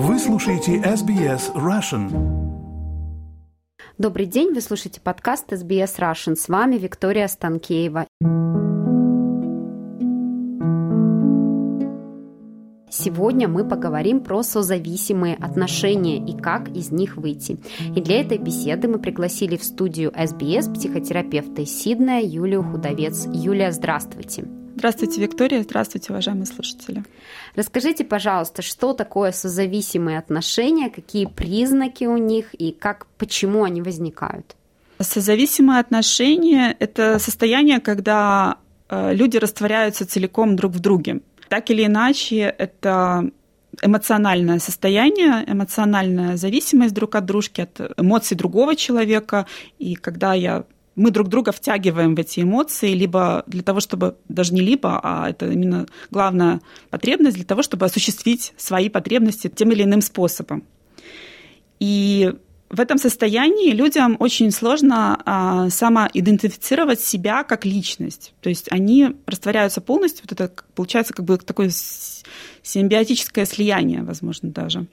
Вы слушаете SBS Russian. Добрый день, вы слушаете подкаст SBS Russian. С вами Виктория Станкеева. Сегодня мы поговорим про созависимые отношения и как из них выйти. И для этой беседы мы пригласили в студию SBS психотерапевта из Сиднея Юлию Худовец. Юлия, здравствуйте. Здравствуйте, Виктория. Здравствуйте, уважаемые слушатели. Расскажите, пожалуйста, что такое созависимые отношения, какие признаки у них и почему они возникают? Созависимые отношения – это состояние, когда люди растворяются целиком друг в друге. Так или иначе, это эмоциональное состояние, эмоциональная зависимость друг от дружки, от эмоций другого человека. И когда мы друг друга втягиваем в эти эмоции, либо для того, чтобы, даже не либо, а это именно главная потребность, для того, чтобы осуществить свои потребности тем или иным способом. И в этом состоянии людям очень сложно самоидентифицировать себя как личность. То есть они растворяются полностью, вот это получается как бы такое симбиотическое слияние, возможно, даже.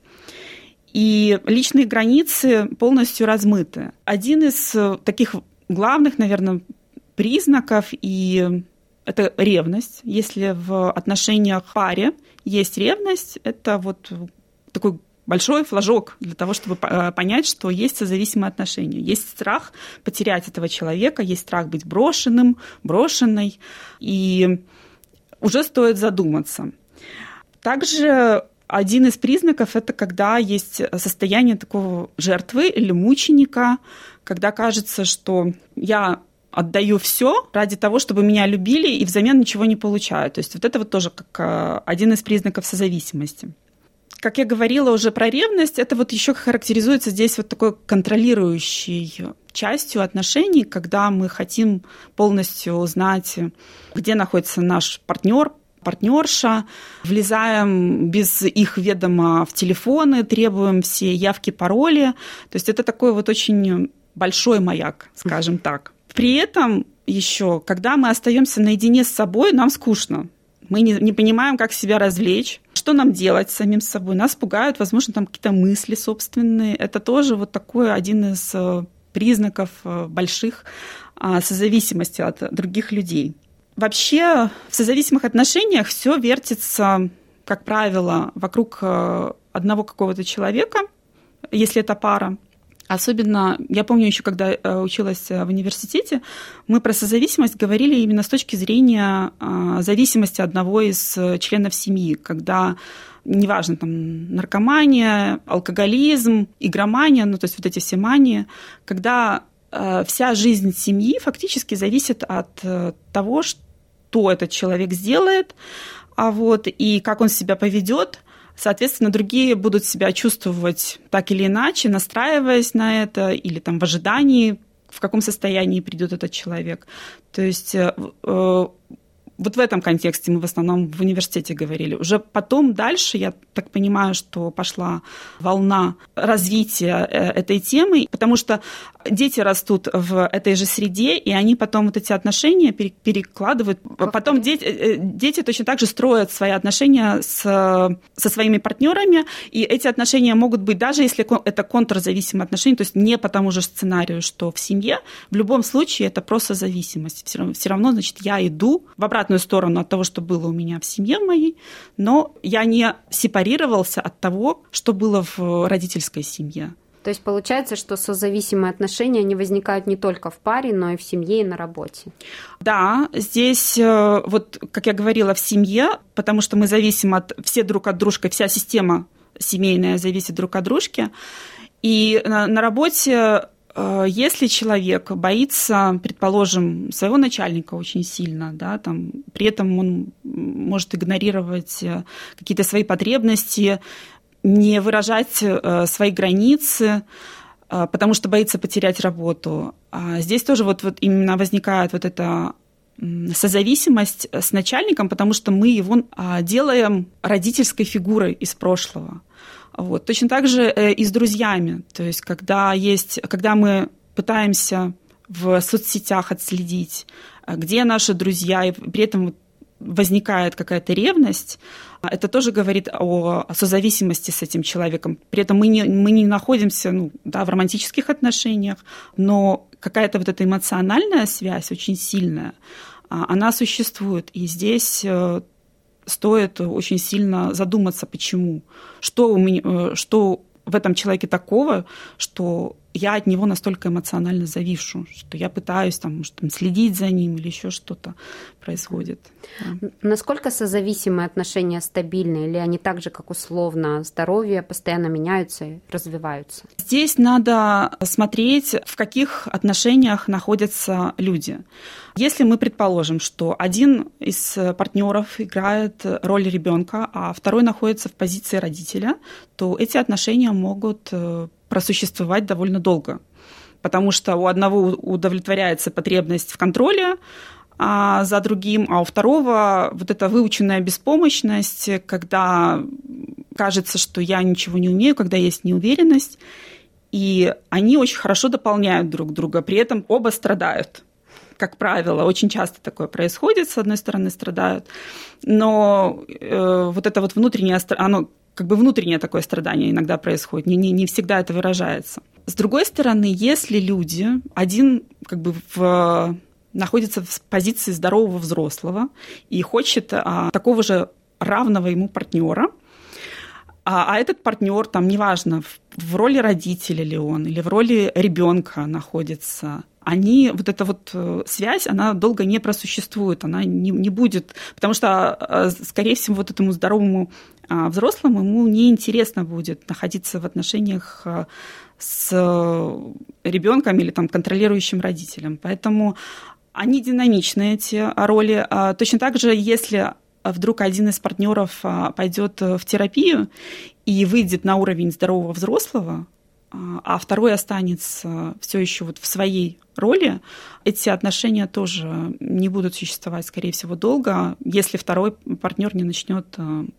И личные границы полностью размыты. Один из таких главных, наверное, признаков и это ревность. Если в отношениях паре есть ревность, это вот такой большой флажок для того, чтобы понять, что есть созависимые отношения. Есть страх потерять этого человека, есть страх быть брошенным, брошенной, и уже стоит задуматься. Также один из признаков – это когда есть состояние такого жертвы или мученика, когда кажется, что я отдаю все ради того, чтобы меня любили, и взамен ничего не получаю. То есть вот это вот тоже как один из признаков созависимости. Как я говорила уже про ревность, это вот еще характеризуется здесь вот такой контролирующей частью отношений, когда мы хотим полностью узнать, где находится наш партнер, партнерша, влезаем без их ведома в телефоны, требуем все явки, пароли. То есть это такой вот очень большой маяк, скажем так. При этом еще, когда мы остаемся наедине с собой, нам скучно. Мы не понимаем, как себя развлечь, что нам делать с самим собой. Нас пугают, возможно, там какие-то мысли собственные. Это тоже вот такой один из признаков больших созависимости от других людей. Вообще в созависимых отношениях все вертится, как правило, вокруг одного какого-то человека, если это пара. Особенно, я помню еще, когда училась в университете, мы про созависимость говорили именно с точки зрения зависимости одного из членов семьи, когда, неважно, там, наркомания, алкоголизм, игромания, ну, то есть вот эти все мании, когда вся жизнь семьи фактически зависит от того, что этот человек сделает, и как он себя поведет. Соответственно, другие будут себя чувствовать так или иначе, настраиваясь на это или там в ожидании, в каком состоянии придет этот человек. То есть вот в этом контексте мы в основном в университете говорили. Уже потом, дальше, я так понимаю, что пошла волна развития этой темы, потому что дети растут в этой же среде, и они потом вот эти отношения перекладывают. Потом дети точно так же строят свои отношения со своими партнерами, и эти отношения могут быть, даже если это контрзависимые отношения, то есть не по тому же сценарию, что в семье, в любом случае это просто зависимость. Все равно, значит, я иду в обратную сторону от того, что было у меня в семье моей, но я не сепарировался от того, что было в родительской семье. То есть получается, что созависимые отношения, они возникают не только в паре, но и в семье, и на работе. Да, здесь, вот как я говорила, в семье, потому что мы зависим все друг от дружки, вся система семейная зависит друг от дружки. И на работе, если человек боится, предположим, своего начальника очень сильно, да, там, при этом он может игнорировать какие-то свои потребности, не выражать свои границы, потому что боится потерять работу. Здесь тоже вот именно возникает вот эта созависимость с начальником, потому что мы его делаем родительской фигурой из прошлого. Точно так же и с друзьями. То есть когда мы пытаемся в соцсетях отследить, где наши друзья, и при этом возникает какая-то ревность, это тоже говорит о созависимости с этим человеком. При этом мы не находимся в романтических отношениях, но какая-то вот эта эмоциональная связь очень сильная, она существует. И здесь стоит очень сильно задуматься, почему. Что в этом человеке такого, что я от него настолько эмоционально завишу, что я пытаюсь следить за ним или еще что-то происходит. Да. Насколько созависимые отношения стабильны, или они так же, как условно здоровье, постоянно меняются и развиваются? Здесь надо смотреть, в каких отношениях находятся люди. Если мы предположим, что один из партнеров играет роль ребенка, а второй находится в позиции родителя, то эти отношения могут просуществовать довольно долго, потому что у одного удовлетворяется потребность в контроле за другим, а у второго вот эта выученная беспомощность, когда кажется, что я ничего не умею, когда есть неуверенность, и они очень хорошо дополняют друг друга, при этом оба страдают. Как правило, очень часто такое происходит, с одной стороны страдают, но вот это вот внутреннее, оно как бы внутреннее такое страдание иногда происходит, не всегда это выражается. С другой стороны, если люди, один как бы находится в позиции здорового взрослого и хочет такого же равного ему партнера, а этот партнер, неважно, в роли родителя ли он или в роли ребенка находится, вот эта связь, она долго не просуществует, она не будет, потому что, скорее всего, вот этому здоровому взрослому ему неинтересно будет находиться в отношениях с ребенком или контролирующим родителем. Поэтому они динамичны, эти роли. Точно так же, если вдруг один из партнеров пойдет в терапию и выйдет на уровень здорового взрослого, а второй останется все еще в своей роли, эти отношения тоже не будут существовать, скорее всего, долго, если второй партнер не начнет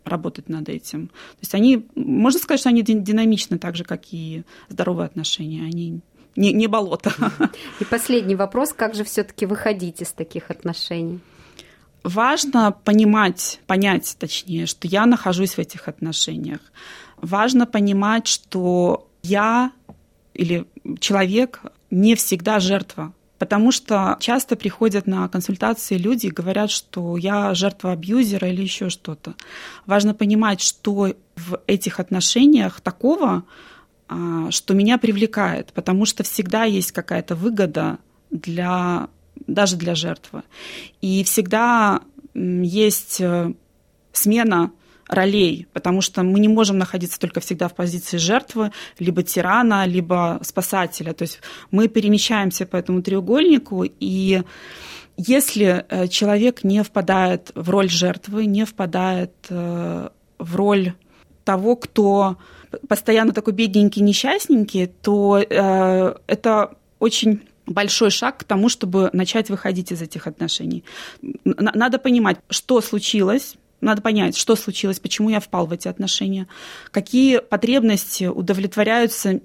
работать над этим. То есть они, можно сказать, что они динамичны, так же, как и здоровые отношения. Они не болото. И последний вопрос: как же все-таки выходить из таких отношений? Важно понять, что я нахожусь в этих отношениях. Важно понимать, что я или человек не всегда жертва, потому что часто приходят на консультации люди и говорят, что я жертва абьюзера или еще что-то. Важно понимать, что в этих отношениях такого, что меня привлекает, потому что всегда есть какая-то выгода даже для жертвы. И всегда есть смена ролей, потому что мы не можем находиться только всегда в позиции жертвы, либо тирана, либо спасателя. То есть мы перемещаемся по этому треугольнику, и если человек не впадает в роль жертвы, не впадает в роль того, кто постоянно такой бедненький, несчастненький, то это очень большой шаг к тому, чтобы начать выходить из этих отношений. Надо понимать, что случилось. Надо понять, что случилось, почему я впал в эти отношения, какие потребности удовлетворяются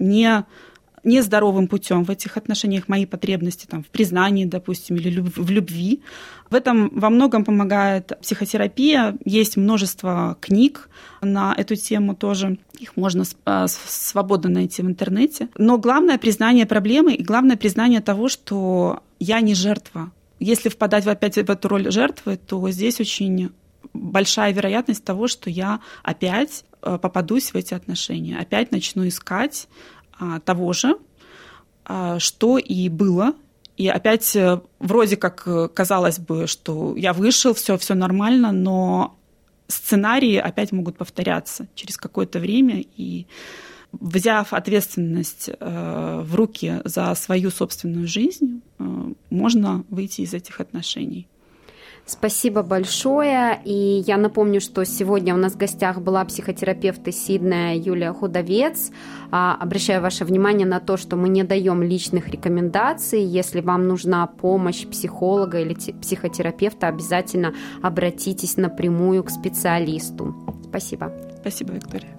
нездоровым путем в этих отношениях, мои потребности в признании, допустим, или в любви. В этом во многом помогает психотерапия. Есть множество книг на эту тему тоже. Их можно свободно найти в интернете. Но главное признание проблемы и главное признание того, что я не жертва. Если впадать опять в эту роль жертвы, то здесь очень большая вероятность того, что я опять попадусь в эти отношения, опять начну искать того же, что и было. И опять вроде как казалось бы, что я вышел, все нормально, но сценарии опять могут повторяться через какое-то время. И взяв ответственность в руки за свою собственную жизнь, можно выйти из этих отношений. Спасибо большое. И я напомню, что сегодня у нас в гостях была психотерапевт из Сиднея Юлия Худовец. Обращаю ваше внимание на то, что мы не даем личных рекомендаций. Если вам нужна помощь психолога или психотерапевта, обязательно обратитесь напрямую к специалисту. Спасибо. Спасибо, Виктория.